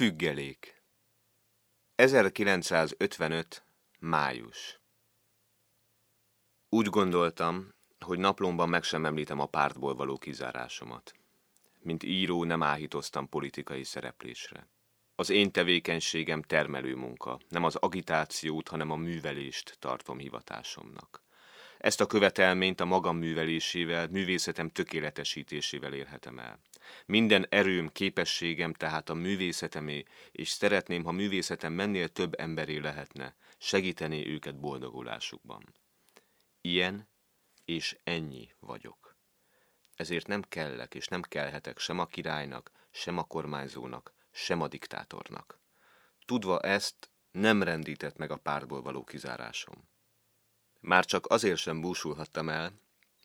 Függelék. 1955. május. Úgy gondoltam, hogy naplomban meg sem említem a pártból való kizárásomat. Mint író nem áhítoztam politikai szereplésre. Az én tevékenységem termelő munka, nem az agitációt, hanem a művelést tartom hivatásomnak. Ezt a követelményt a magam művelésével, művészetem tökéletesítésével érhetem el. Minden erőm, képességem tehát a művészetemé, és szeretném, ha művészetem mennél több emberé lehetne, segítené őket boldogulásukban. Ilyen és ennyi vagyok. Ezért nem kellek és nem kellhetek sem a királynak, sem a kormányzónak, sem a diktátornak. Tudva ezt, nem rendített meg a pártból való kizárásom. Már csak azért sem búsulhattam el,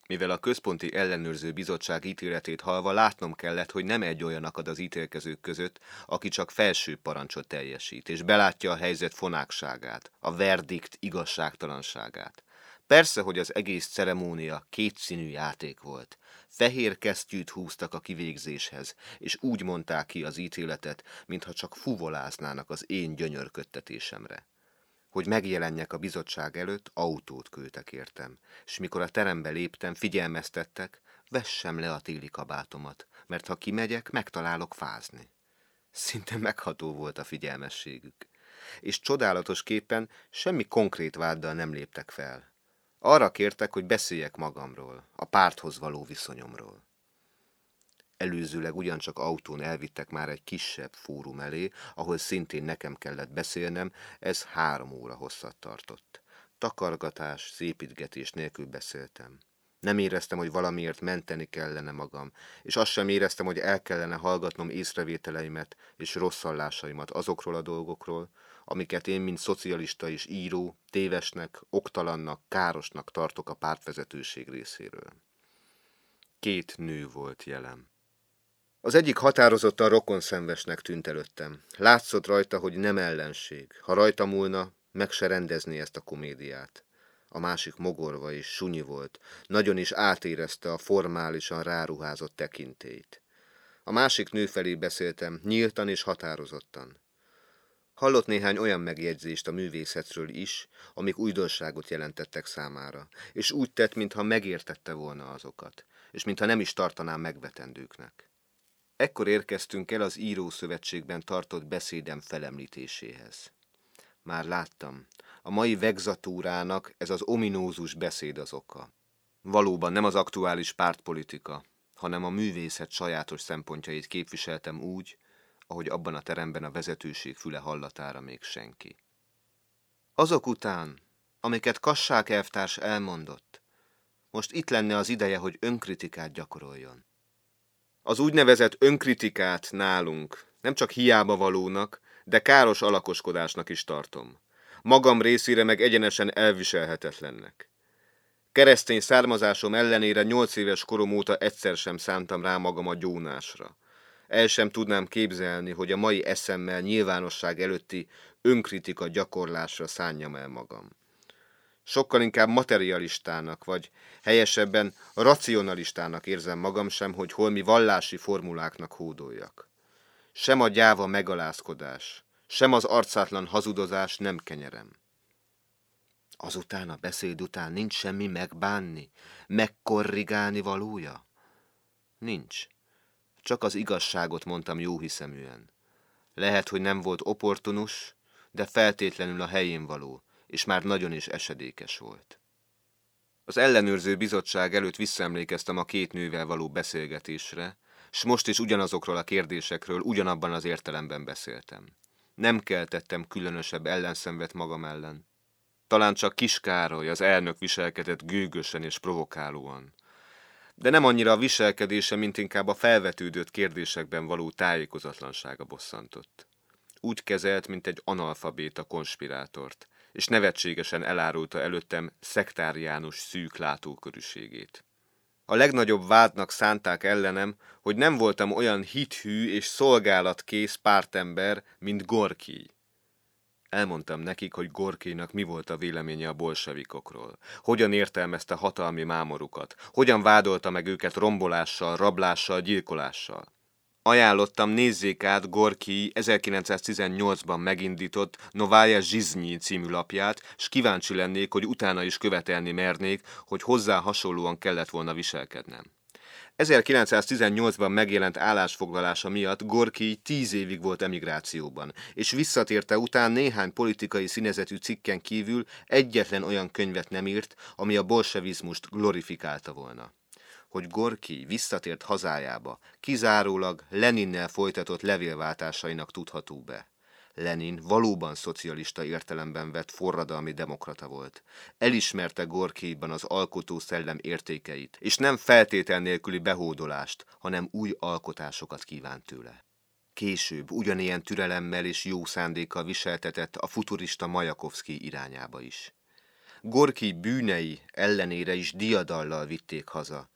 mivel a Központi Ellenőrző Bizottság ítéletét hallva látnom kellett, hogy nem egy olyan akad az ítélkezők között, aki csak felső parancsot teljesít, és belátja a helyzet fonákságát, a verdikt igazságtalanságát. Persze, hogy az egész ceremónia kétszínű játék volt. Fehér kesztyűt húztak a kivégzéshez, és úgy mondták ki az ítéletet, mintha csak fuvoláznának az én gyönyörködtetésemre. Hogy megjelenjek a bizottság előtt, autót küldtek értem, és mikor a terembe léptem, figyelmeztettek, vessem le a téli kabátomat, mert ha kimegyek, megtalálok fázni. Szinte megható volt a figyelmességük, és csodálatosképpen semmi konkrét váddal nem léptek fel. Arra kértek, hogy beszéljek magamról, a párthoz való viszonyomról. Előzőleg ugyancsak autón elvittek már egy kisebb fórum elé, ahol szintén nekem kellett beszélnem, ez 3 óra hosszat tartott. Takargatás, szépítgetés nélkül beszéltem. Nem éreztem, hogy valamiért menteni kellene magam, és azt sem éreztem, hogy el kellene hallgatnom észrevételeimet és rosszallásaimat azokról a dolgokról, amiket én, mint szocialista és író, tévesnek, oktalannak, károsnak tartok a pártvezetőség részéről. 2 nő volt jelen. Az egyik határozottan rokonszenvesnek tűnt előttem. Látszott rajta, hogy nem ellenség. Ha rajta múlna, meg se rendezné ezt a komédiát. A másik mogorva és sunyi volt, nagyon is átérezte a formálisan ráruházott tekintélyt. A másik nő felé beszéltem, nyíltan és határozottan. Hallott néhány olyan megjegyzést a művészetről is, amik újdonságot jelentettek számára, és úgy tett, mintha megértette volna azokat, és mintha nem is tartanám megvetendőknek. Ekkor érkeztünk el az Írószövetségben tartott beszédem felemlítéséhez. Már láttam, a mai vegzatúrának ez az ominózus beszéd az oka. Valóban nem az aktuális pártpolitika, hanem a művészet sajátos szempontjait képviseltem úgy, ahogy abban a teremben a vezetőség füle hallatára még senki. Azok után, amiket Kassák elvtárs elmondott, most itt lenne az ideje, hogy önkritikát gyakoroljon. Az úgynevezett önkritikát nálunk nem csak hiába valónak, de káros alakoskodásnak is tartom. Magam részére meg egyenesen elviselhetetlennek. Keresztény származásom ellenére 8 éves korom óta egyszer sem szántam rá magam a gyónásra. El sem tudnám képzelni, hogy a mai eszemmel nyilvánosság előtti önkritika gyakorlásra szánjam el magam. Sokkal inkább materialistának, vagy helyesebben racionalistának érzem magam sem, hogy holmi vallási formuláknak hódoljak. Sem a gyáva megalázkodás, sem az arcátlan hazudozás nem kenyerem. Azután, a beszéd után nincs semmi megbánni, megkorrigálni valója? Nincs. Csak az igazságot mondtam jóhiszeműen. Lehet, hogy nem volt opportunus, de feltétlenül a helyén való, és már nagyon is esedékes volt. Az ellenőrző bizottság előtt visszaemlékeztem a 2 nővel való beszélgetésre, s most is ugyanazokról a kérdésekről ugyanabban az értelemben beszéltem. Nem keltettem különösebb ellenszenvet magam ellen. Talán csak Kis Károly, az elnök viselkedett gőgösen és provokálóan. De nem annyira a viselkedése, mint inkább a felvetődött kérdésekben való tájékozatlansága bosszantott. Úgy kezelt, mint egy analfabéta konspirátort, és nevetségesen elárulta előttem szektáriánus szűk látókörűségét. A legnagyobb vádnak szánták ellenem, hogy nem voltam olyan hithű és szolgálatkész pártember, mint Gorkij. Elmondtam nekik, hogy Gorkijnak mi volt a véleménye a bolsevikokról, hogyan értelmezte hatalmi mámorukat, hogyan vádolta meg őket rombolással, rablással, gyilkolással. ajánlottam, nézzék át Gorkij 1918-ban megindított Novaja Zsiznyi című lapját, s kíváncsi lennék, hogy utána is követelni mernék, hogy hozzá hasonlóan kellett volna viselkednem. 1918-ban megjelent állásfoglalása miatt Gorkij 10 évig volt emigrációban, és visszatérte után néhány politikai színezetű cikken kívül egyetlen olyan könyvet nem írt, ami a bolsevizmust glorifikálta volna. Hogy Gorkij visszatért hazájába, kizárólag Leninnel folytatott levélváltásainak tudható be. Lenin valóban szocialista értelemben vett forradalmi demokrata volt. Elismerte Gorkijban az alkotó szellem értékeit, és nem feltétel nélküli behódolást, hanem új alkotásokat kívánt tőle. Később ugyanilyen türelemmel és jó szándékkal viseltetett a futurista Majakovszki irányába is. Gorkij bűnei ellenére is diadallal vitték haza.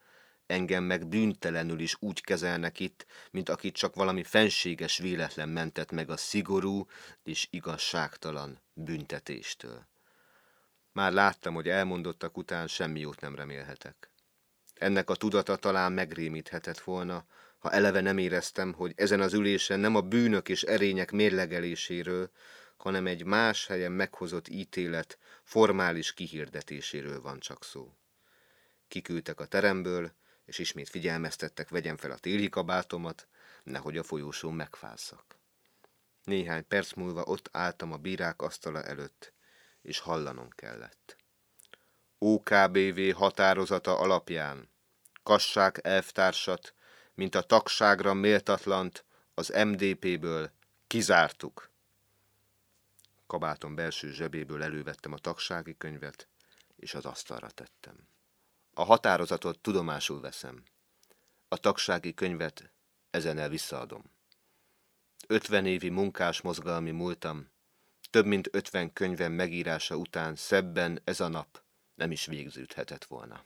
Engem meg bűntelenül is úgy kezelnek itt, mint akit csak valami fenséges véletlen mentett meg a szigorú és igazságtalan büntetéstől. Már láttam, hogy elmondottak után semmi jót nem remélhetek. Ennek a tudata talán megrémíthetett volna, ha eleve nem éreztem, hogy ezen az ülésen nem a bűnök és erények mérlegeléséről, hanem egy más helyen meghozott ítélet formális kihirdetéséről van csak szó. Kiküldtek a teremből, és ismét figyelmeztettek, vegyem fel a téli kabátomat, nehogy a folyósón megfázzak. Néhány perc múlva ott álltam a bírák asztala előtt, és hallanom kellett. OKBV határozata alapján Kassák elvtársat, mint a tagságra méltatlant az MDP-ből kizártuk. Kabátom belső zsebéből elővettem a tagsági könyvet, és az asztalra tettem. A határozatot tudomásul veszem. A tagsági könyvet ezennel visszaadom. 50 évi munkásmozgalmi múltam, több mint 50 könyvem megírása után szebben ez a nap nem is végződhetett volna.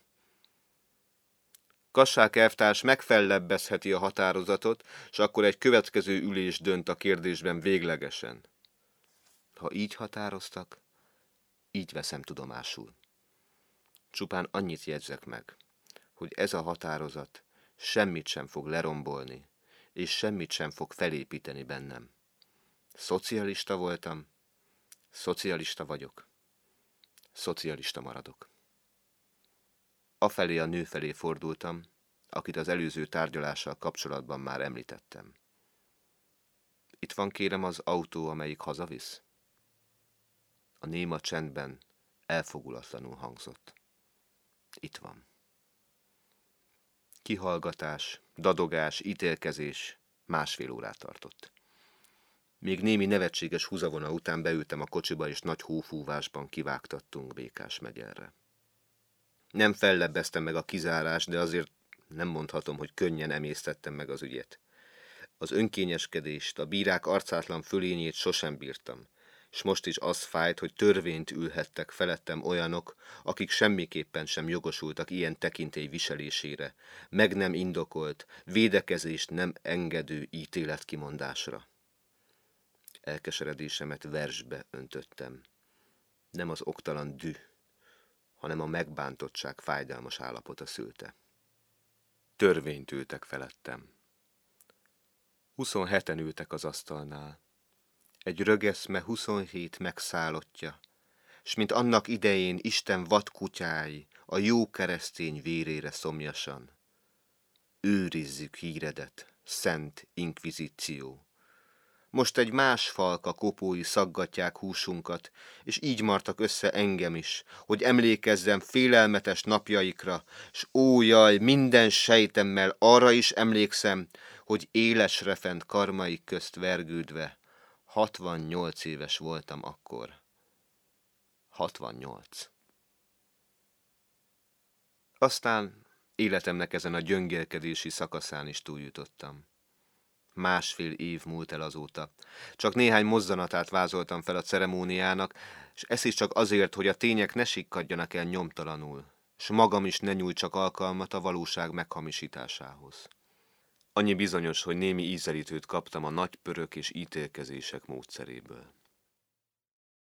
Kassák elvtárs megfellebbezheti a határozatot, s akkor egy következő ülés dönt a kérdésben véglegesen. Ha így határoztak, így veszem tudomásul. Csupán annyit jegyzek meg, hogy ez a határozat semmit sem fog lerombolni, és semmit sem fog felépíteni bennem. Szocialista voltam, szocialista vagyok, szocialista maradok. Afelé a nő felé fordultam, akit az előző tárgyalással kapcsolatban már említettem. Itt van kérem az autó, amelyik hazavisz? A néma csendben elfogulatlanul hangzott. Itt van. Kihallgatás, dadogás, ítélkezés 1,5 órát tartott. Még némi nevetséges húzavona után beültem a kocsiba, és nagy hófúvásban kivágtattunk Békás-megyerre. Nem fellebbeztem meg a kizárást, de azért nem mondhatom, hogy könnyen emésztettem meg az ügyet. Az önkényeskedést, a bírák arcátlan fölényét sosem bírtam, és most is az fájt, hogy törvényt ülhettek felettem olyanok, akik semmiképpen sem jogosultak ilyen tekintély viselésére, meg nem indokolt, védekezést nem engedő ítéletkimondásra. Elkeseredésemet versbe öntöttem. Nem az oktalan düh, hanem a megbántottság fájdalmas állapota szülte. Törvényt ültek felettem. 27-en ültek az asztalnál. Egy rögeszme 27 megszállottja, s mint annak idején Isten vadkutyái a jó keresztény vérére szomjasan. Őrizzük híredet, szent inkvizíció. Most egy más falka kopói szaggatják húsunkat, és így martak össze engem is, hogy emlékezzem félelmetes napjaikra, s ójaj, minden sejtemmel arra is emlékszem, hogy élesre fent karmaik közt vergődve, 68 éves voltam akkor. 68. Aztán életemnek ezen a gyöngélkedési szakaszán is túljutottam. 1,5 év múlt el azóta. Csak néhány mozzanatát vázoltam fel a ceremóniának, és ez is csak azért, hogy a tények ne sikkadjanak el nyomtalanul, s magam is ne nyújtsak alkalmat a valóság meghamisításához. Annyi bizonyos, hogy némi ízelítőt kaptam a nagy pörök és ítélkezések módszeréből.